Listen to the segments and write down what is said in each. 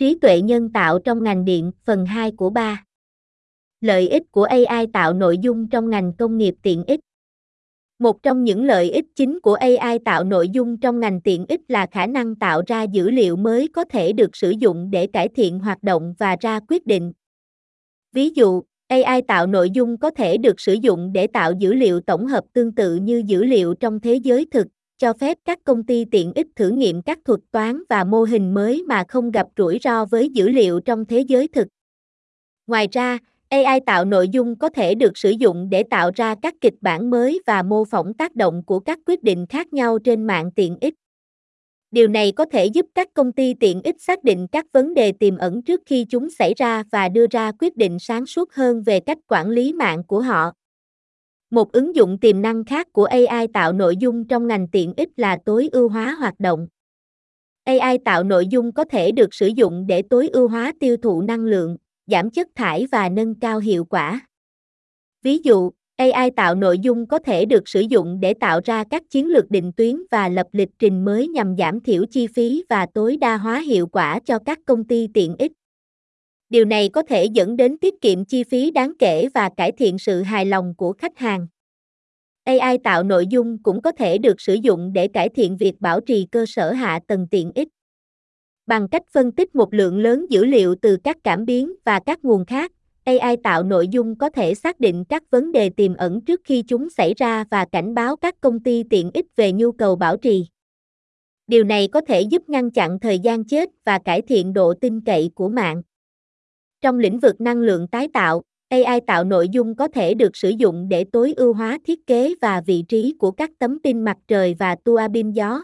Trí tuệ nhân tạo trong ngành điện, phần 2 của 3. Lợi ích của AI tạo nội dung trong ngành công nghiệp tiện ích. Một trong những lợi ích chính của AI tạo nội dung trong ngành tiện ích là khả năng tạo ra dữ liệu mới có thể được sử dụng để cải thiện hoạt động và ra quyết định. Ví dụ, AI tạo nội dung có thể được sử dụng để tạo dữ liệu tổng hợp tương tự như dữ liệu trong thế giới thực, cho phép các công ty tiện ích thử nghiệm các thuật toán và mô hình mới mà không gặp rủi ro với dữ liệu trong thế giới thực. Ngoài ra, AI tạo nội dung có thể được sử dụng để tạo ra các kịch bản mới và mô phỏng tác động của các quyết định khác nhau trên mạng tiện ích. Điều này có thể giúp các công ty tiện ích xác định các vấn đề tiềm ẩn trước khi chúng xảy ra và đưa ra quyết định sáng suốt hơn về cách quản lý mạng của họ. Một ứng dụng tiềm năng khác của AI tạo nội dung trong ngành tiện ích là tối ưu hóa hoạt động. AI tạo nội dung có thể được sử dụng để tối ưu hóa tiêu thụ năng lượng, giảm chất thải và nâng cao hiệu quả. Ví dụ, AI tạo nội dung có thể được sử dụng để tạo ra các chiến lược định tuyến và lập lịch trình mới nhằm giảm thiểu chi phí và tối đa hóa hiệu quả cho các công ty tiện ích. Điều này có thể dẫn đến tiết kiệm chi phí đáng kể và cải thiện sự hài lòng của khách hàng. AI tạo nội dung cũng có thể được sử dụng để cải thiện việc bảo trì cơ sở hạ tầng tiện ích. Bằng cách phân tích một lượng lớn dữ liệu từ các cảm biến và các nguồn khác, AI tạo nội dung có thể xác định các vấn đề tiềm ẩn trước khi chúng xảy ra và cảnh báo các công ty tiện ích về nhu cầu bảo trì. Điều này có thể giúp ngăn chặn thời gian chết và cải thiện độ tin cậy của mạng. Trong lĩnh vực năng lượng tái tạo, AI tạo nội dung có thể được sử dụng để tối ưu hóa thiết kế và vị trí của các tấm pin mặt trời và tua bin gió.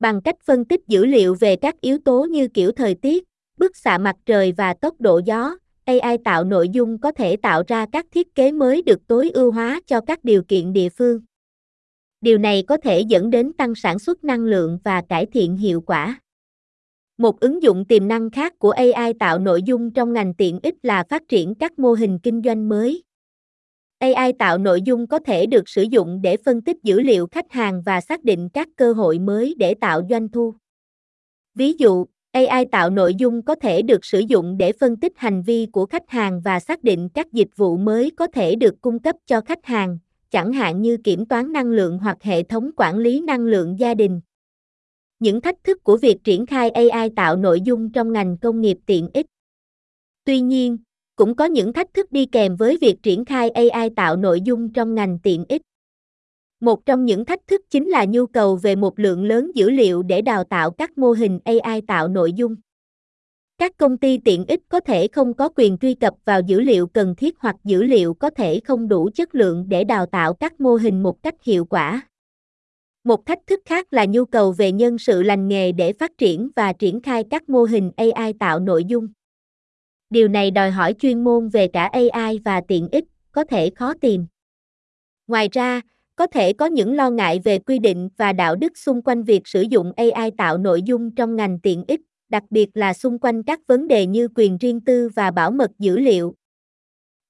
Bằng cách phân tích dữ liệu về các yếu tố như kiểu thời tiết, bức xạ mặt trời và tốc độ gió, AI tạo nội dung có thể tạo ra các thiết kế mới được tối ưu hóa cho các điều kiện địa phương. Điều này có thể dẫn đến tăng sản xuất năng lượng và cải thiện hiệu quả. Một ứng dụng tiềm năng khác của AI tạo nội dung trong ngành tiện ích là phát triển các mô hình kinh doanh mới. AI tạo nội dung có thể được sử dụng để phân tích dữ liệu khách hàng và xác định các cơ hội mới để tạo doanh thu. Ví dụ, AI tạo nội dung có thể được sử dụng để phân tích hành vi của khách hàng và xác định các dịch vụ mới có thể được cung cấp cho khách hàng, chẳng hạn như kiểm toán năng lượng hoặc hệ thống quản lý năng lượng gia đình. Những thách thức của việc triển khai AI tạo nội dung trong ngành công nghiệp tiện ích. Tuy nhiên, cũng có những thách thức đi kèm với việc triển khai AI tạo nội dung trong ngành tiện ích. Một trong những thách thức chính là nhu cầu về một lượng lớn dữ liệu để đào tạo các mô hình AI tạo nội dung. Các công ty tiện ích có thể không có quyền truy cập vào dữ liệu cần thiết hoặc dữ liệu có thể không đủ chất lượng để đào tạo các mô hình một cách hiệu quả. Một thách thức khác là nhu cầu về nhân sự lành nghề để phát triển và triển khai các mô hình AI tạo nội dung. Điều này đòi hỏi chuyên môn về cả AI và tiện ích, có thể khó tìm. Ngoài ra, có thể có những lo ngại về quy định và đạo đức xung quanh việc sử dụng AI tạo nội dung trong ngành tiện ích, đặc biệt là xung quanh các vấn đề như quyền riêng tư và bảo mật dữ liệu.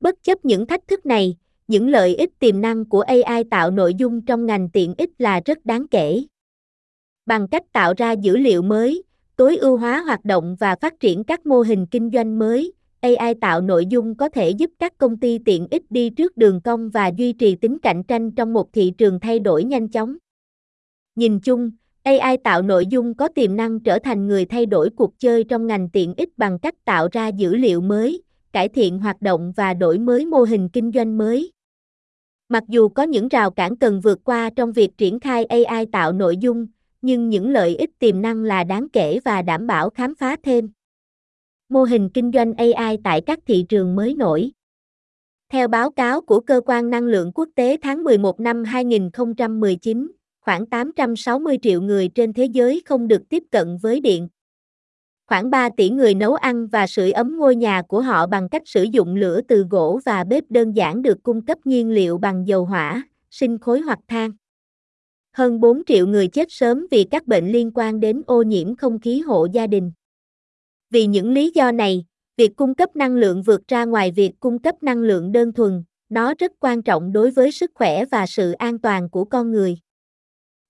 Bất chấp những thách thức này, những lợi ích tiềm năng của AI tạo nội dung trong ngành tiện ích là rất đáng kể. Bằng cách tạo ra dữ liệu mới, tối ưu hóa hoạt động và phát triển các mô hình kinh doanh mới, AI tạo nội dung có thể giúp các công ty tiện ích đi trước đường cong và duy trì tính cạnh tranh trong một thị trường thay đổi nhanh chóng. Nhìn chung, AI tạo nội dung có tiềm năng trở thành người thay đổi cuộc chơi trong ngành tiện ích bằng cách tạo ra dữ liệu mới, cải thiện hoạt động và đổi mới mô hình kinh doanh mới. Mặc dù có những rào cản cần vượt qua trong việc triển khai AI tạo nội dung, nhưng những lợi ích tiềm năng là đáng kể và đảm bảo khám phá thêm. Mô hình kinh doanh AI tại các thị trường mới nổi. Theo báo cáo của Cơ quan Năng lượng Quốc tế tháng 11 năm 2019, khoảng 860 triệu người trên thế giới không được tiếp cận với điện. Khoảng 3 tỷ người nấu ăn và sưởi ấm ngôi nhà của họ bằng cách sử dụng lửa từ gỗ và bếp đơn giản được cung cấp nhiên liệu bằng dầu hỏa, sinh khối hoặc than. Hơn 4 triệu người chết sớm vì các bệnh liên quan đến ô nhiễm không khí hộ gia đình. Vì những lý do này, việc cung cấp năng lượng vượt ra ngoài việc cung cấp năng lượng đơn thuần, nó rất quan trọng đối với sức khỏe và sự an toàn của con người.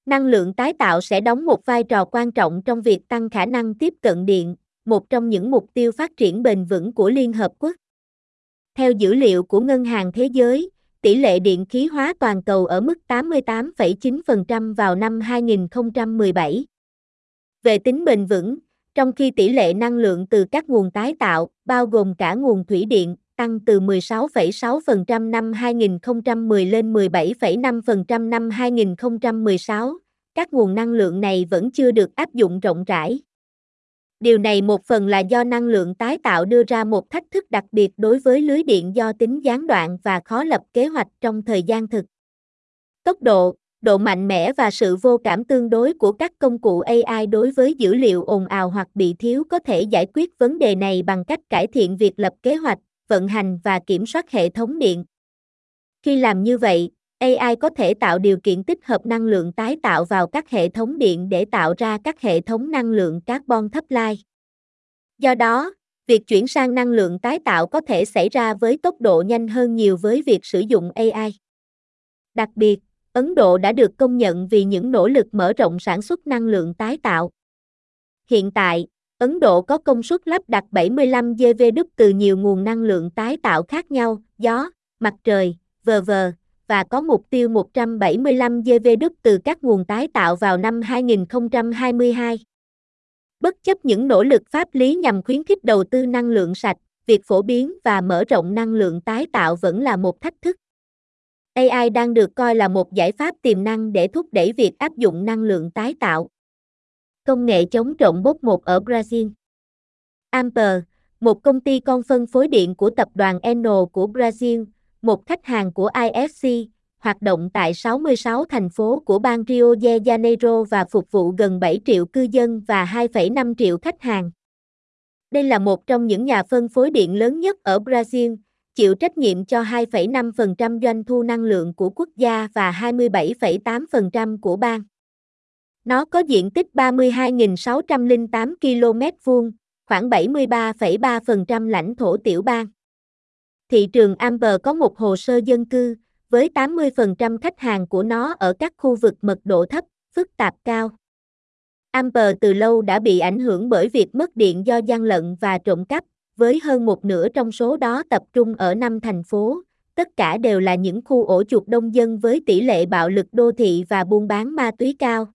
Năng lượng tái tạo sẽ đóng một vai trò quan trọng trong việc tăng khả năng tiếp cận điện, một trong những mục tiêu phát triển bền vững của Liên Hợp Quốc. Theo dữ liệu của Ngân hàng Thế giới, tỷ lệ điện khí hóa toàn cầu ở mức 88,9% vào năm 2017. Về tính bền vững, trong khi tỷ lệ năng lượng từ các nguồn tái tạo, bao gồm cả nguồn thủy điện, tăng từ 16,6% năm 2010 lên 17,5% năm 2016, các nguồn năng lượng này vẫn chưa được áp dụng rộng rãi. Điều này một phần là do năng lượng tái tạo đưa ra một thách thức đặc biệt đối với lưới điện do tính gián đoạn và khó lập kế hoạch trong thời gian thực. Tốc độ, độ mạnh mẽ và sự vô cảm tương đối của các công cụ AI đối với dữ liệu ồn ào hoặc bị thiếu có thể giải quyết vấn đề này bằng cách cải thiện việc lập kế hoạch, vận hành và kiểm soát hệ thống điện. Khi làm như vậy, AI có thể tạo điều kiện tích hợp năng lượng tái tạo vào các hệ thống điện để tạo ra các hệ thống năng lượng carbon thấp lai. Do đó, việc chuyển sang năng lượng tái tạo có thể xảy ra với tốc độ nhanh hơn nhiều với việc sử dụng AI. Đặc biệt, Ấn Độ đã được công nhận vì những nỗ lực mở rộng sản xuất năng lượng tái tạo. Hiện tại, Ấn Độ có công suất lắp đặt 75 GW từ nhiều nguồn năng lượng tái tạo khác nhau, gió, mặt trời, v.v. và có mục tiêu 175 GW từ các nguồn tái tạo vào năm 2022. Bất chấp những nỗ lực pháp lý nhằm khuyến khích đầu tư năng lượng sạch, việc phổ biến và mở rộng năng lượng tái tạo vẫn là một thách thức. AI đang được coi là một giải pháp tiềm năng để thúc đẩy việc áp dụng năng lượng tái tạo. Công nghệ chống trộn bốt một ở Brazil. Ampere, một công ty con phân phối điện của tập đoàn Enel của Brazil, một khách hàng của IFC, hoạt động tại 66 thành phố của bang Rio de Janeiro và phục vụ gần 7 triệu cư dân và 2,5 triệu khách hàng. Đây là một trong những nhà phân phối điện lớn nhất ở Brazil, chịu trách nhiệm cho 2,5% doanh thu năng lượng của quốc gia và 27,8% của bang. Nó có diện tích 32.608 km2, khoảng 73,3% lãnh thổ tiểu bang. Thị trường Ampere có một hồ sơ dân cư, với 80% khách hàng của nó ở các khu vực mật độ thấp, phức tạp cao. Ampere từ lâu đã bị ảnh hưởng bởi việc mất điện do gian lận và trộm cắp, với hơn một nửa trong số đó tập trung ở 5 thành phố, tất cả đều là những khu ổ chuột đông dân với tỷ lệ bạo lực đô thị và buôn bán ma túy cao.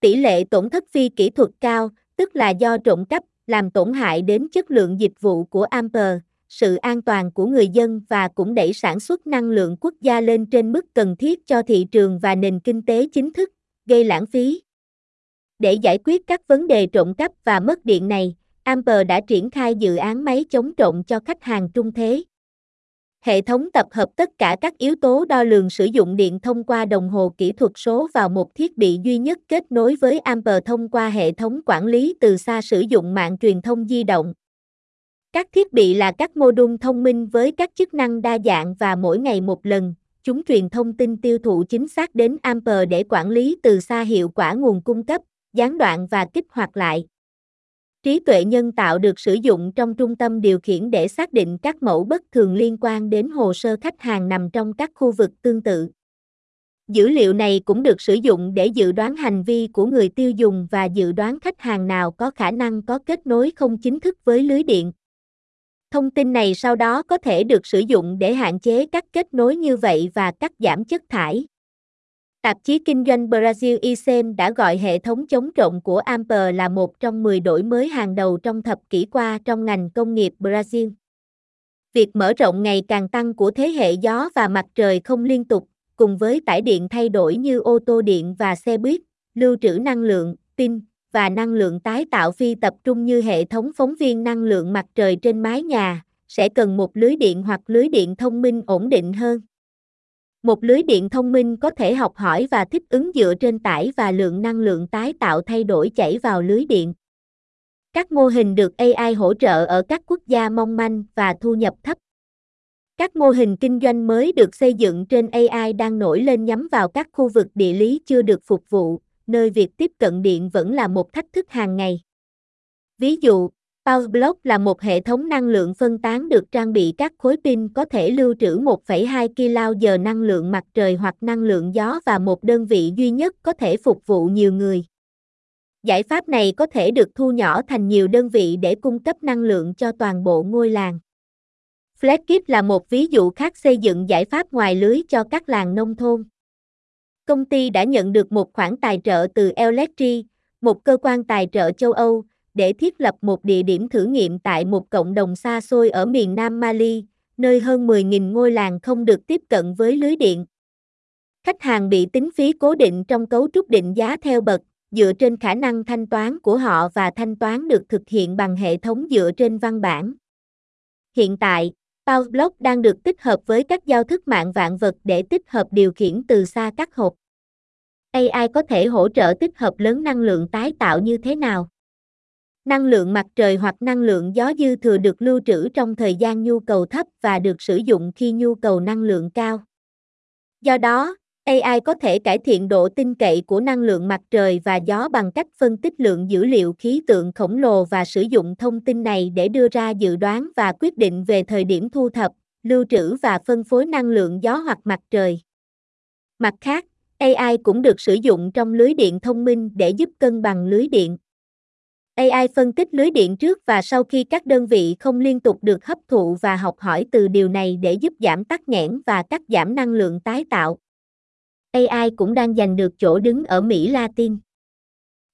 Tỷ lệ tổn thất phi kỹ thuật cao, tức là do trộm cắp, làm tổn hại đến chất lượng dịch vụ của Ampere, sự an toàn của người dân và cũng đẩy sản xuất năng lượng quốc gia lên trên mức cần thiết cho thị trường và nền kinh tế chính thức, gây lãng phí. Để giải quyết các vấn đề trộm cắp và mất điện này, Ampere đã triển khai dự án máy chống trộn cho khách hàng trung thế. Hệ thống tập hợp tất cả các yếu tố đo lường sử dụng điện thông qua đồng hồ kỹ thuật số vào một thiết bị duy nhất kết nối với Ampere thông qua hệ thống quản lý từ xa sử dụng mạng truyền thông di động. Các thiết bị là các mô đun thông minh với các chức năng đa dạng và mỗi ngày một lần, chúng truyền thông tin tiêu thụ chính xác đến Ampere để quản lý từ xa hiệu quả nguồn cung cấp, gián đoạn và kích hoạt lại. Trí tuệ nhân tạo được sử dụng trong trung tâm điều khiển để xác định các mẫu bất thường liên quan đến hồ sơ khách hàng nằm trong các khu vực tương tự. Dữ liệu này cũng được sử dụng để dự đoán hành vi của người tiêu dùng và dự đoán khách hàng nào có khả năng có kết nối không chính thức với lưới điện. Thông tin này sau đó có thể được sử dụng để hạn chế các kết nối như vậy và cắt giảm chất thải. Tạp chí kinh doanh Brazil ICEM đã gọi hệ thống chống trộn của Ampere là một trong 10 đổi mới hàng đầu trong thập kỷ qua trong ngành công nghiệp Brazil. Việc mở rộng ngày càng tăng của thế hệ gió và mặt trời không liên tục, cùng với tải điện thay đổi như ô tô điện và xe buýt, lưu trữ năng lượng, pin, và năng lượng tái tạo phi tập trung như hệ thống phóng viên năng lượng mặt trời trên mái nhà, sẽ cần một lưới điện hoặc lưới điện thông minh ổn định hơn. Một lưới điện thông minh có thể học hỏi và thích ứng dựa trên tải và lượng năng lượng tái tạo thay đổi chảy vào lưới điện. Các mô hình được AI hỗ trợ ở các quốc gia mong manh và thu nhập thấp. Các mô hình kinh doanh mới được xây dựng trên AI đang nổi lên nhắm vào các khu vực địa lý chưa được phục vụ, nơi việc tiếp cận điện vẫn là một thách thức hàng ngày. Ví dụ, PowerBlock là một hệ thống năng lượng phân tán được trang bị các khối pin có thể lưu trữ 1,2 kWh năng lượng mặt trời hoặc năng lượng gió và một đơn vị duy nhất có thể phục vụ nhiều người. Giải pháp này có thể được thu nhỏ thành nhiều đơn vị để cung cấp năng lượng cho toàn bộ ngôi làng. FlexKit là một ví dụ khác xây dựng giải pháp ngoài lưới cho các làng nông thôn. Công ty đã nhận được một khoản tài trợ từ Electri, một cơ quan tài trợ châu Âu, để thiết lập một địa điểm thử nghiệm tại một cộng đồng xa xôi ở miền Nam Mali, nơi hơn 10.000 ngôi làng không được tiếp cận với lưới điện. Khách hàng bị tính phí cố định trong cấu trúc định giá theo bậc, dựa trên khả năng thanh toán của họ và thanh toán được thực hiện bằng hệ thống dựa trên văn bản. Hiện tại, PowerBlock đang được tích hợp với các giao thức mạng vạn vật để tích hợp điều khiển từ xa các hộp. AI có thể hỗ trợ tích hợp lớn năng lượng tái tạo như thế nào? Năng lượng mặt trời hoặc năng lượng gió dư thừa được lưu trữ trong thời gian nhu cầu thấp và được sử dụng khi nhu cầu năng lượng cao. Do đó, AI có thể cải thiện độ tin cậy của năng lượng mặt trời và gió bằng cách phân tích lượng dữ liệu khí tượng khổng lồ và sử dụng thông tin này để đưa ra dự đoán và quyết định về thời điểm thu thập, lưu trữ và phân phối năng lượng gió hoặc mặt trời. Mặt khác, AI cũng được sử dụng trong lưới điện thông minh để giúp cân bằng lưới điện. AI phân tích lưới điện trước và sau khi các đơn vị không liên tục được hấp thụ và học hỏi từ điều này để giúp giảm tắc nghẽn và cắt giảm năng lượng tái tạo. AI cũng đang giành được chỗ đứng ở Mỹ Latin.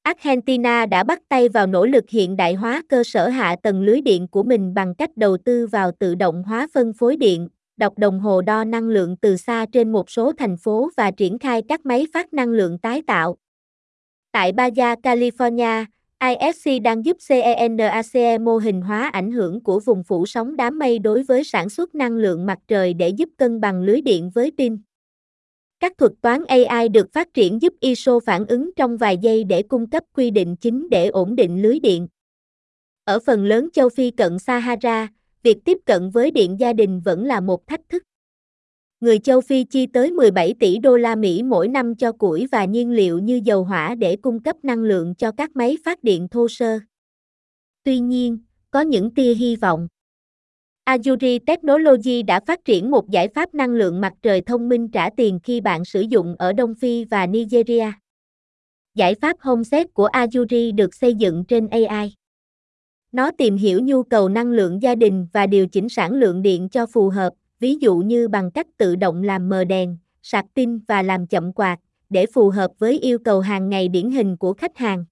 Argentina đã bắt tay vào nỗ lực hiện đại hóa cơ sở hạ tầng lưới điện của mình bằng cách đầu tư vào tự động hóa phân phối điện, đọc đồng hồ đo năng lượng từ xa trên một số thành phố và triển khai các máy phát năng lượng tái tạo. Tại Baja California, ISC đang giúp CENACE mô hình hóa ảnh hưởng của vùng phủ sóng đám mây đối với sản xuất năng lượng mặt trời để giúp cân bằng lưới điện với pin. Các thuật toán AI được phát triển giúp ISO phản ứng trong vài giây để cung cấp quy định chính để ổn định lưới điện. Ở phần lớn châu Phi cận Sahara, việc tiếp cận với điện gia đình vẫn là một thách thức. Người châu Phi chi tới 17 tỷ đô la Mỹ mỗi năm cho củi và nhiên liệu như dầu hỏa để cung cấp năng lượng cho các máy phát điện thô sơ. Tuy nhiên, có những tia hy vọng. Azuri Technology đã phát triển một giải pháp năng lượng mặt trời thông minh trả tiền khi bạn sử dụng ở Đông Phi và Nigeria. Giải pháp HomeSet của Azuri được xây dựng trên AI. Nó tìm hiểu nhu cầu năng lượng gia đình và điều chỉnh sản lượng điện cho phù hợp, ví dụ như bằng cách tự động làm mờ đèn, sạc pin và làm chậm quạt, để phù hợp với yêu cầu hàng ngày điển hình của khách hàng.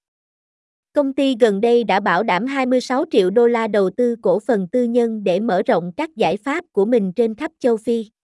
Công ty gần đây đã bảo đảm 26 triệu đô la đầu tư cổ phần tư nhân để mở rộng các giải pháp của mình trên khắp châu Phi.